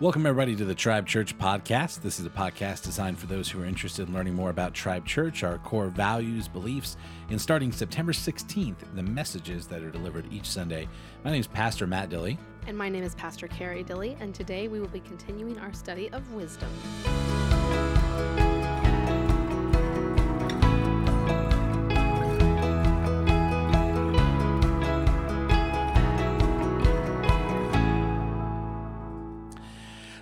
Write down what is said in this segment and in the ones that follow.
Welcome, everybody, to the Tribe Church Podcast. This is a podcast designed for those who are interested in learning more about Tribe Church, our core values, beliefs, and starting September 16th, the messages that are delivered each Sunday. My name is Pastor Matt Dilley. And my name is Pastor Carrie Dilley, and today we will be continuing our study of wisdom.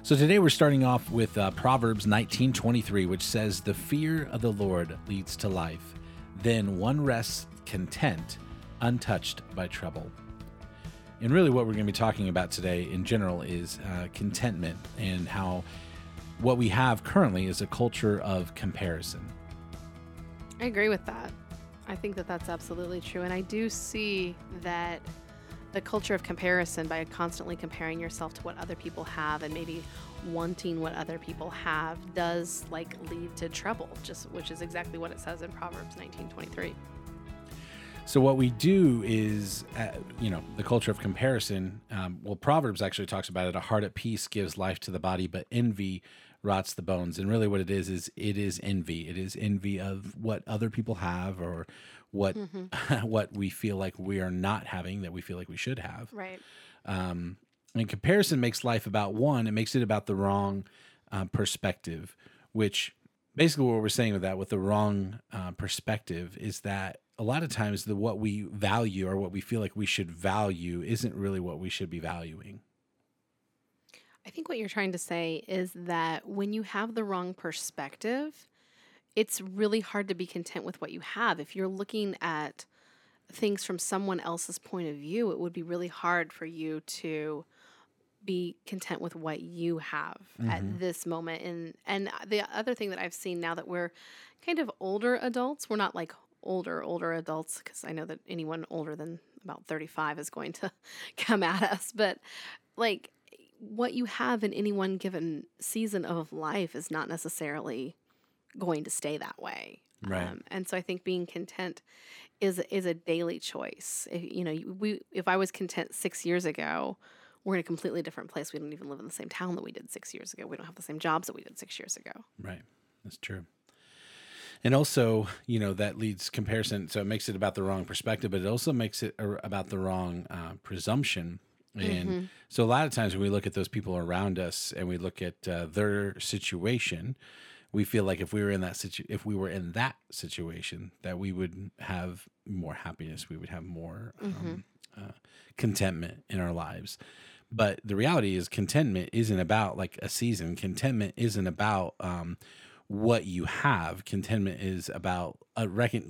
So today we're starting off with Proverbs 19:23, which says, "The fear of the Lord leads to life. Then one rests content, untouched by trouble." And really what we're going to be talking about today in general is contentment and how what we have currently is a culture of comparison. I agree with that. I think that that's absolutely true. And I do see that the culture of comparison, by constantly comparing yourself to what other people have and maybe wanting what other people have, does lead to trouble, which is exactly what it says in Proverbs 19:23. So what we do is, the culture of comparison, Proverbs actually talks about it, a heart at peace gives life to the body, but envy rots the bones. And really what it is it is envy. It is envy of what other people have or what we feel like we are not having that we feel like we should have. Right. And comparison makes life about one. It makes it about the wrong perspective, which basically what we're saying with that, with the wrong perspective, is that a lot of times what we value or what we feel like we should value isn't really what we should be valuing. I think what you're trying to say is that when you have the wrong perspective, it's really hard to be content with what you have. If you're looking at things from someone else's point of view, it would be really hard for you to be content with what you have at this moment. And the other thing that I've seen now that we're kind of older adults, we're not like older adults, because I know that anyone older than about 35 is going to come at us, but what you have in any one given season of life is not necessarily going to stay that way. Right. And so I think being content is a daily choice. If I was content 6 years ago, we're in a completely different place. We don't even live in the same town that we did 6 years ago. We don't have the same jobs that we did 6 years ago. Right. That's true. And also, that leads comparison. So it makes it about the wrong perspective, but it also makes it about the wrong presumption. And so a lot of times when we look at those people around us and we look at their situation, we feel like if we were in that situation, that we would have more happiness, we would have more contentment in our lives. But the reality is, contentment isn't about a season. Contentment isn't about what you have. Contentment is about I'm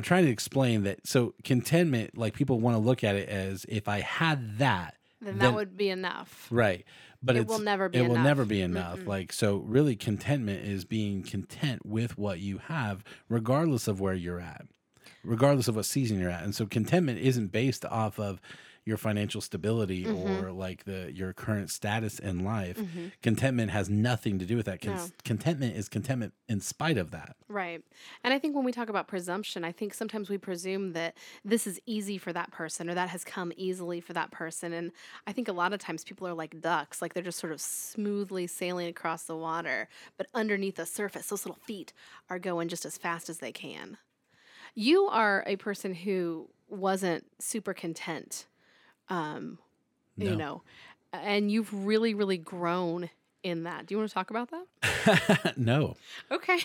trying to explain that. So contentment, people want to look at it as, if I had that, then that would be enough. Right. But it will never be enough. It will never be enough. So really, contentment is being content with what you have, regardless of where you're at, regardless of what season you're at. And so contentment isn't based off of your financial stability or your current status in life. Contentment has nothing to do with that. No. Contentment is contentment in spite of that. Right. And I think when we talk about presumption, I think sometimes we presume that this is easy for that person or that has come easily for that person. And I think a lot of times people are like ducks, they're just sort of smoothly sailing across the water, but underneath the surface, those little feet are going just as fast as they can. You are a person who wasn't super content. No. And you've really, really grown in that. Do you want to talk about that? No. Okay.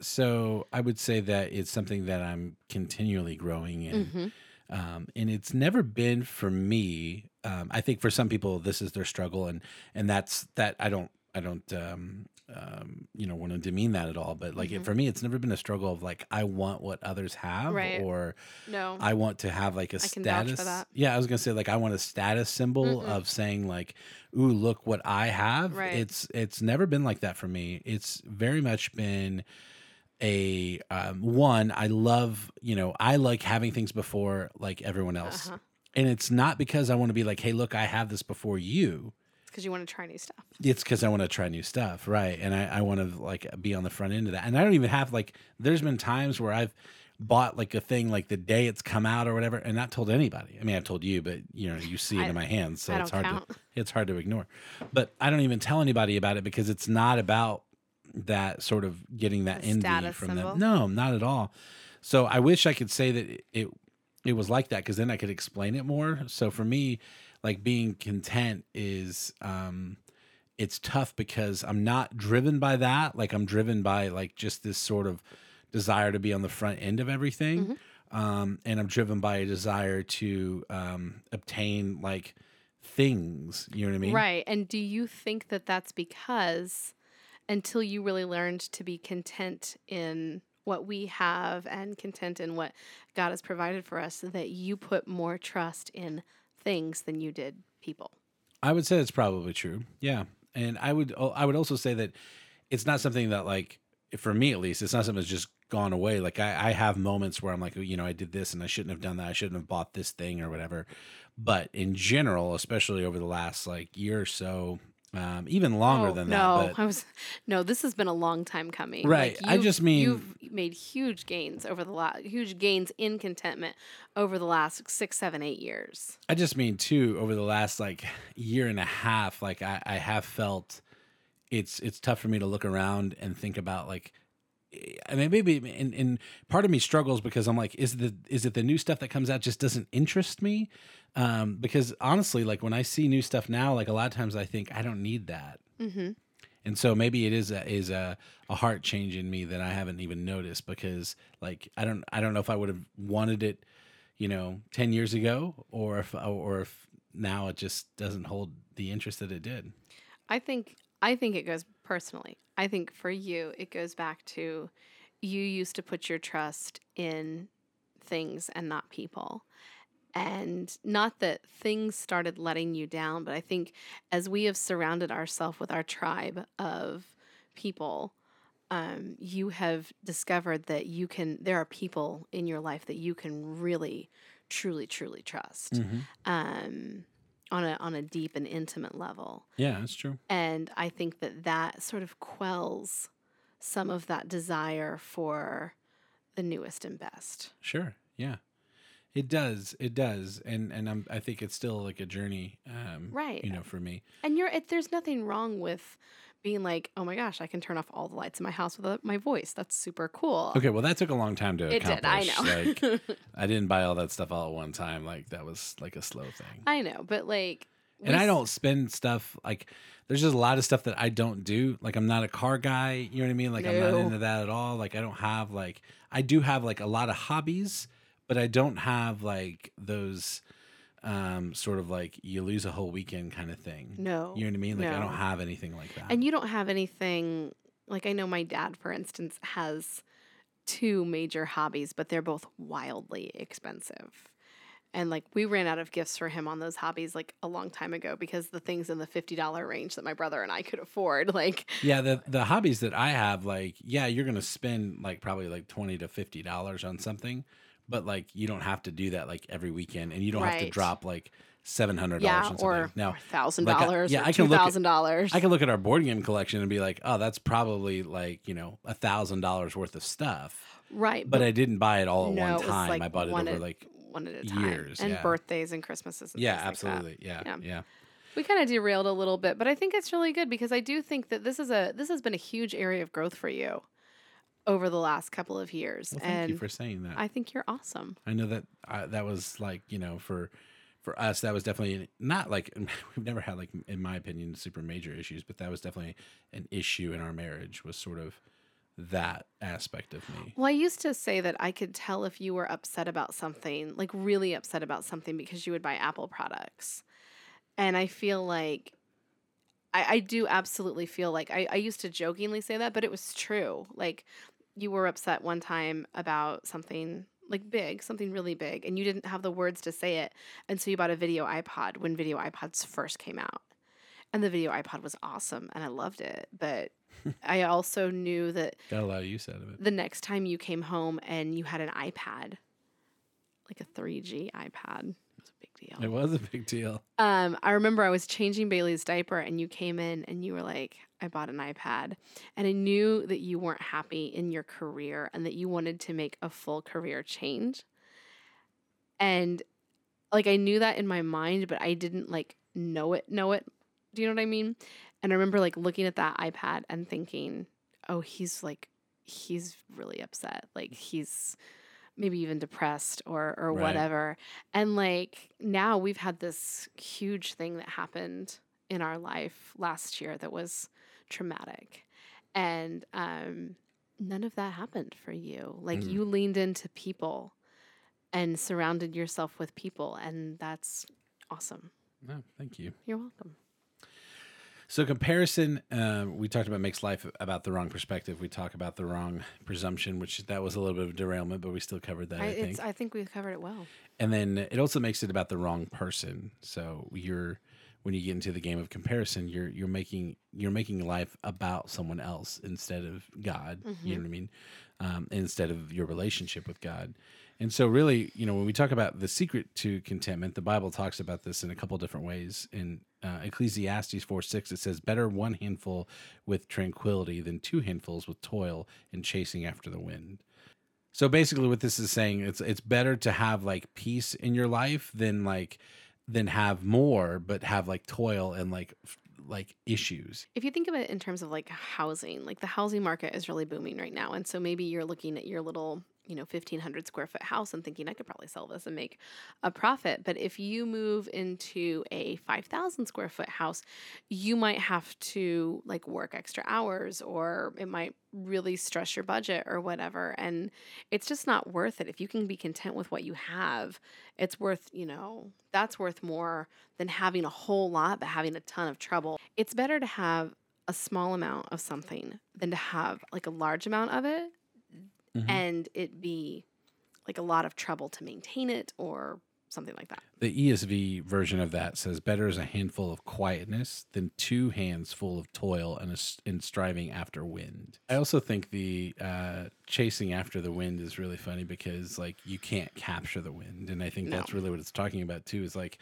So I would say that it's something that I'm continually growing in. And it's never been for me. I think for some people, this is their struggle and that's I don't want to demean that at all, but for me, it's never been a struggle of I want what others have, right, or no, I want to have a status. I can vouch for that. Yeah. I was going to say I want a status symbol of saying ooh, look what I have. Right. It's never been like that for me. It's very much been I like having things before everyone else. And it's not because I want to be hey, look, I have this before you. Because you want to try new stuff. It's because I want to try new stuff, right? And I want to be on the front end of that. And I don't even have there's been times where I've bought a thing the day it's come out or whatever, and not told anybody. I mean, I've told you, but you see it in my hands, so it's hard to. it's hard to ignore. But I don't even tell anybody about it because it's not about that sort of getting that envy from them. No, not at all. So I wish I could say that it was like that because then I could explain it more. So for me, like being content is it's tough because I'm not driven by that. Like I'm driven by like just this sort of desire to be on the front end of everything. Mm-hmm. And I'm driven by a desire to obtain like things, you know what I mean? Right. And do you think that that's because until you really learned to be content in what we have and content in what God has provided for us, that you put more trust in things than you did people? I would say it's probably true. Yeah. And I would also say that it's not something that like, for me at least, it's not something that's just gone away. Like I have moments where I'm like, you know, I did this and I shouldn't have done that. I shouldn't have bought this thing or whatever. But in general, especially over the last like year or so, even longer than that. This has been a long time coming. Right. Like I just mean you've made huge gains huge gains in contentment over the last 6, 7, 8 years. I just mean too, over the last like year and a half, like I have felt it's tough for me to look around and think about like, I mean, maybe in part of me struggles because I'm like, is it the new stuff that comes out just doesn't interest me? Because honestly, like when I see new stuff now, like a lot of times I think I don't need that. Mm-hmm. And so maybe it is a heart change in me that I haven't even noticed because like, I don't know if I would have wanted it, you know, 10 years ago or if now it just doesn't hold the interest that it did. I think it goes personally. I think for you, it goes back to you used to put your trust in things and not people. And not that things started letting you down, but I think as we have surrounded ourselves with our tribe of people, you have discovered that there are people in your life that you can really, truly, truly trust. Mm-hmm. On a deep and intimate level. Yeah, that's true. And I think that sort of quells some of that desire for the newest and best. Sure. Yeah. It does. And I think it's still like a journey, right. You know, for me. And there's nothing wrong with being like, oh my gosh, I can turn off all the lights in my house with my voice. That's super cool. Okay, well, that took a long time to accomplish. It did, I know. Like, I didn't buy all that stuff all at one time. Like, that was like a slow thing. I know, but like... And I don't spend stuff, like, there's just a lot of stuff that I don't do. Like, I'm not a car guy, you know what I mean? Like, no. I'm not into that at all. Like, I don't have, like... I do have, like, a lot of hobbies, but I don't have, like, those... sort of like you lose a whole weekend kind of thing. No. You know what I mean? Like, no. I don't have anything like that. And you don't have anything, like I know my dad, for instance, has 2 major hobbies, but they're both wildly expensive. And like we ran out of gifts for him on those hobbies like a long time ago because the things in the $50 range that my brother and I could afford, like. Yeah, the hobbies that I have, like, yeah, you're going to spend like probably like $20 to $50 on something. But, like, you don't have to do that, like, every weekend. And you don't have to drop, like, $700 on something. Or $1,000 or $2,000. I can look at our board game collection and be like, oh, that's probably, like, you know, $1,000 worth of stuff. Right. But I didn't buy it all at one time. Like I bought it over, like, one at a time. Years. And birthdays and Christmases and things absolutely. Like that. Yeah, absolutely. Yeah. We kind of derailed a little bit. But I think it's really good because I do think that this has been a huge area of growth for you. Over the last couple of years. Well, thank you for saying that. I think you're awesome. I know that that was like, you know, for us, that was definitely not like, we've never had like, in my opinion, super major issues, but that was definitely an issue in our marriage was sort of that aspect of me. Well, I used to say that I could tell if you were upset about something, like really upset about something because you would buy Apple products. And I feel like, I do absolutely feel like, I used to jokingly say that, but it was true. Like, you were upset one time about something like big, something really big, and you didn't have the words to say it. And so you bought a video iPod when video iPods first came out. And the video iPod was awesome, and I loved it. But I also knew that got a lot of use out of it. The next time you came home and you had an iPad, like a 3G iPad. It was a big deal. I remember I was changing Bailey's diaper and you came in and you were like, I bought an iPad. And I knew that you weren't happy in your career and that you wanted to make a full career change. And like I knew that in my mind, but I didn't like know it. Do you know what I mean? And I remember like looking at that iPad and thinking, oh, he's really upset. Like he's maybe even depressed or right. whatever. And like now we've had this huge thing that happened in our life last year that was traumatic. And none of that happened for you. Like you leaned into people and surrounded yourself with people. And that's awesome. No, thank you. You're welcome. So comparison, we talked about makes life about the wrong perspective. We talk about the wrong presumption, which that was a little bit of a derailment, but we still covered that, I think. I think we've covered it well. And then it also makes it about the wrong person. So when you get into the game of comparison, you're making life about someone else instead of God. Mm-hmm. You know what I mean? Instead of your relationship with God. And so really, you know, when we talk about the secret to contentment, the Bible talks about this in a couple different ways. In Ecclesiastes 4:6, it says, better one handful with tranquility than two handfuls with toil and chasing after the wind. So basically what this is saying, it's better to have like peace in your life than have more, but have like toil and like issues. If you think of it in terms of like housing, like the housing market is really booming right now. And so maybe you're looking at your little, 1,500 square foot house and thinking I could probably sell this and make a profit. But if you move into a 5,000 square foot house, you might have to like work extra hours, or it might really stress your budget or whatever. And it's just not worth it. If you can be content with what you have, it's worth, that's worth more than having a whole lot, but having a ton of trouble. It's better to have a small amount of something than to have like a large amount of it. Mm-hmm. And it be like a lot of trouble to maintain it or something like that. The ESV version of that says, better is a handful of quietness than two hands full of toil and striving after wind. I also think the chasing after the wind is really funny because like you can't capture the wind. And I think that's really what it's talking about too, is like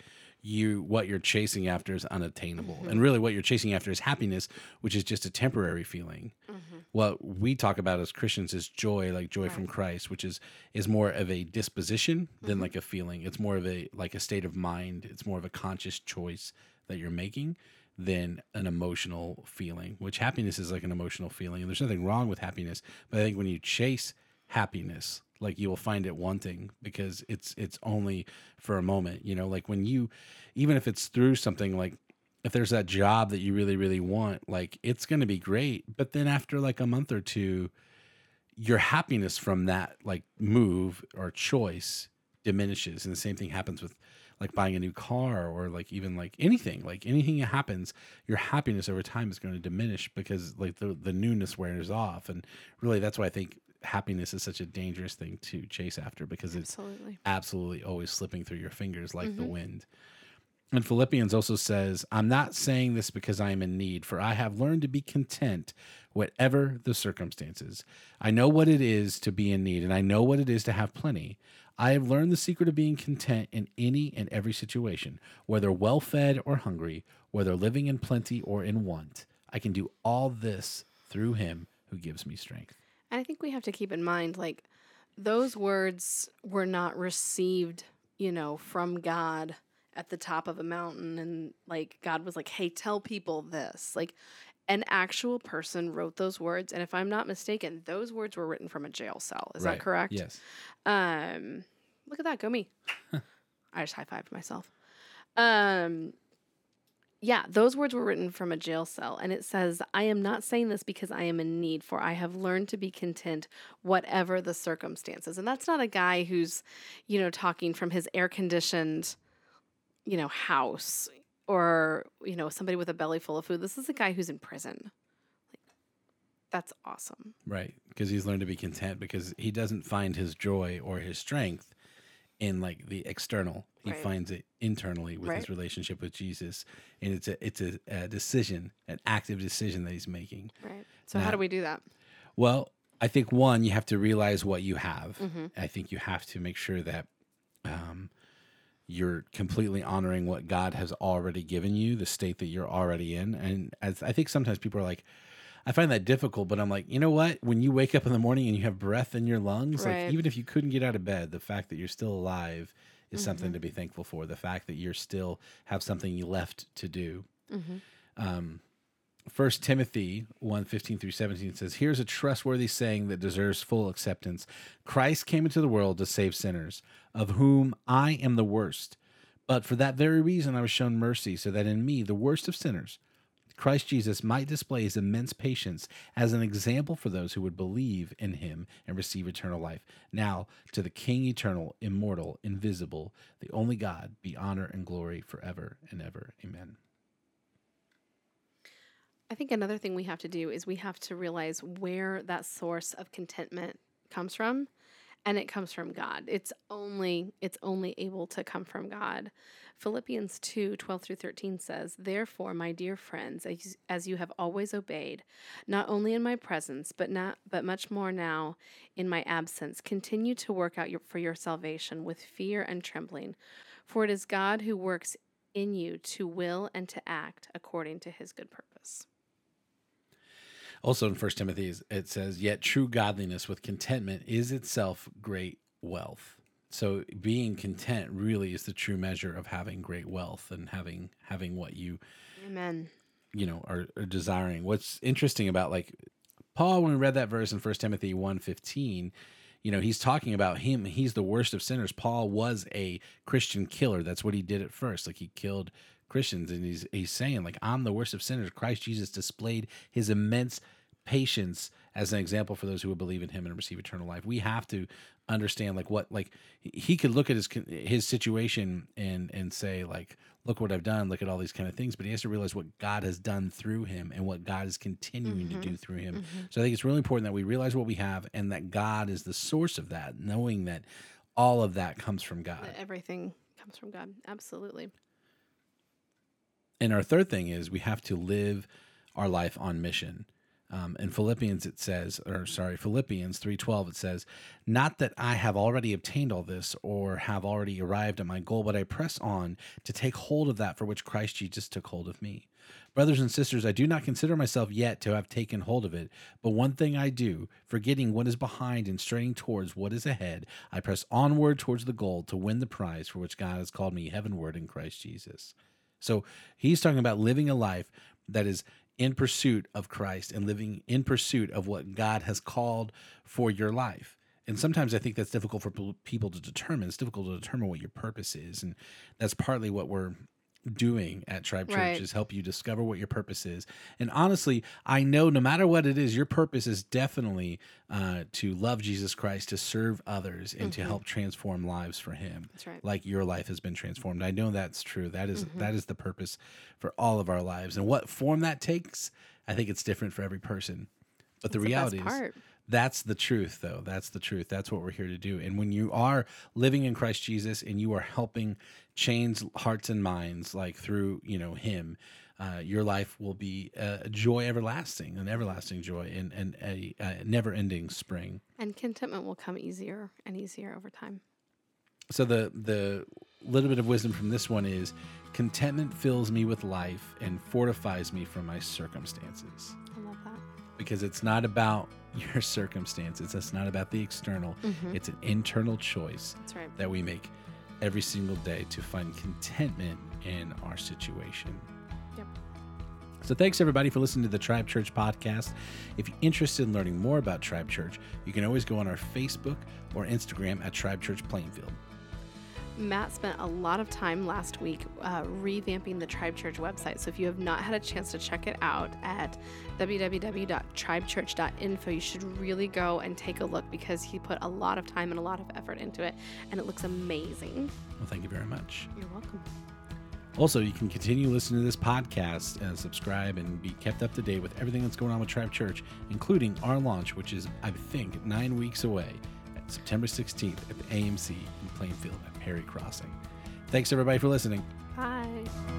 what you're chasing after is unattainable. Mm-hmm. And really what you're chasing after is happiness, which is just a temporary feeling. Mm-hmm. What we talk about as Christians is joy, like joy from Christ, which is more of a disposition than like a feeling. It's more of a state of mind. It's more of a conscious choice that you're making than an emotional feeling, which happiness is like an emotional feeling. And there's nothing wrong with happiness. But I think when you chase happiness, like you will find it wanting because it's only for a moment, like when you, even if it's through something like, if there's that job that you really, really want, like it's going to be great. But then after like a month or two, your happiness from that like move or choice diminishes. And the same thing happens with like buying a new car or like even like anything that happens, your happiness over time is going to diminish because like the newness wears off. And really that's why I think happiness is such a dangerous thing to chase after because it's absolutely always slipping through your fingers like the wind. And Philippians also says, I'm not saying this because I am in need, for I have learned to be content, whatever the circumstances. I know what it is to be in need, and I know what it is to have plenty. I have learned the secret of being content in any and every situation, whether well-fed or hungry, whether living in plenty or in want. I can do all this through him who gives me strength. And I think we have to keep in mind, like, those words were not received, from God at the top of a mountain, and like God was like, hey, tell people this. Like an actual person wrote those words, and if I'm not mistaken, those words were written from a jail cell. Is that correct? Yes. Look at that, go me. I just high-fived myself. Yeah, those words were written from a jail cell, and it says, I am not saying this because I am in need, for I have learned to be content whatever the circumstances. And that's not a guy who's, talking from his air-conditioned house or, somebody with a belly full of food. This is a guy who's in prison. Like, that's awesome. Right. Because he's learned to be content because he doesn't find his joy or his strength in like the external. He finds it internally with his relationship with Jesus. And it's a decision, an active decision that he's making. Right. So how do we do that? Well, I think one, you have to realize what you have. Mm-hmm. I think you have to make sure that, you're completely honoring what God has already given you, the state that you're already in. And as I think sometimes people are like, I find that difficult, but I'm like, you know what? When you wake up in the morning and you have breath in your lungs, like even if you couldn't get out of bed, the fact that you're still alive is something to be thankful for. The fact that you still have something left to do. 1 Timothy 1:15-17 says, "Here's a trustworthy saying that deserves full acceptance. Christ came into the world to save sinners, of whom I am the worst. But for that very reason I was shown mercy, so that in me, the worst of sinners, Christ Jesus might display his immense patience as an example for those who would believe in him and receive eternal life. Now, to the King eternal, immortal, invisible, the only God, be honor and glory forever and ever. Amen." I think another thing we have to do is we have to realize where that source of contentment comes from, and it comes from God. It's only able to come from God. Philippians 2:12-13 says, "Therefore, my dear friends, as you have always obeyed, not only in my presence, but much more now in my absence, continue to work out for your salvation with fear and trembling, for it is God who works in you to will and to act according to his good purpose." Also in 1 Timothy, it says, "Yet true godliness with contentment is itself great wealth." So being content really is the true measure of having great wealth and having what you, are desiring. What's interesting about, like, Paul, when we read that verse in 1 Timothy 1:15, he's talking about him. He's the worst of sinners. Paul was a Christian killer. That's what he did at first. Like, he killed Christians, and he's saying, like, I'm the worst of sinners. Christ Jesus displayed his immense patience as an example for those who would believe in him and receive eternal life. We have to understand, he could look at his situation and say, like, look what I've done, look at all these kind of things, but he has to realize what God has done through him and what God is continuing to do through him. So I think it's really important that we realize what we have and that God is the source of that, knowing that all of that comes from God. That everything comes from God. Absolutely. And our third thing is we have to live our life on mission. In Philippians 3:12, it says, "Not that I have already obtained all this or have already arrived at my goal, but I press on to take hold of that for which Christ Jesus took hold of me. Brothers and sisters, I do not consider myself yet to have taken hold of it, but one thing I do, forgetting what is behind and straining towards what is ahead, I press onward towards the goal to win the prize for which God has called me heavenward in Christ Jesus." So he's talking about living a life that is in pursuit of Christ and living in pursuit of what God has called for your life. And sometimes I think that's difficult for people to determine. It's difficult to determine what your purpose is. And that's partly what we're doing at Tribe Church, right, is help you discover what your purpose is. And honestly, I know no matter what it is, your purpose is definitely to love Jesus Christ, to serve others, and to help transform lives for him. That's right. Like your life has been transformed. I know that's true. That is the purpose for all of our lives. And what form that takes, I think it's different for every person. But the reality is, that's the truth, though. That's the truth. That's what we're here to do. And when you are living in Christ Jesus and you are helping change hearts and minds, like through, him, your life will be a joy everlasting, an everlasting joy, and a never-ending spring. And contentment will come easier and easier over time. So the little bit of wisdom from this one is, contentment fills me with life and fortifies me from my circumstances. I love that. Because it's not about your circumstances. It's not about the external. It's an internal choice that we make every single day to find contentment in our situation. Yep. So thanks, everybody, for listening to the Tribe Church podcast. If you're interested in learning more about Tribe Church, you can always go on our Facebook or Instagram at Tribe Church Plainfield. Matt spent a lot of time last week revamping the Tribe Church website. So if you have not had a chance to check it out at www.tribechurch.info, you should really go and take a look, because he put a lot of time and a lot of effort into it, and it looks amazing. Well, thank you very much. You're welcome. Also, you can continue listening to this podcast and subscribe and be kept up to date with everything that's going on with Tribe Church, including our launch, which is, I think, 9 weeks away, at September 16th at the AMC in Plainfield at Harry Crossing. Thanks, everybody, for listening. Bye.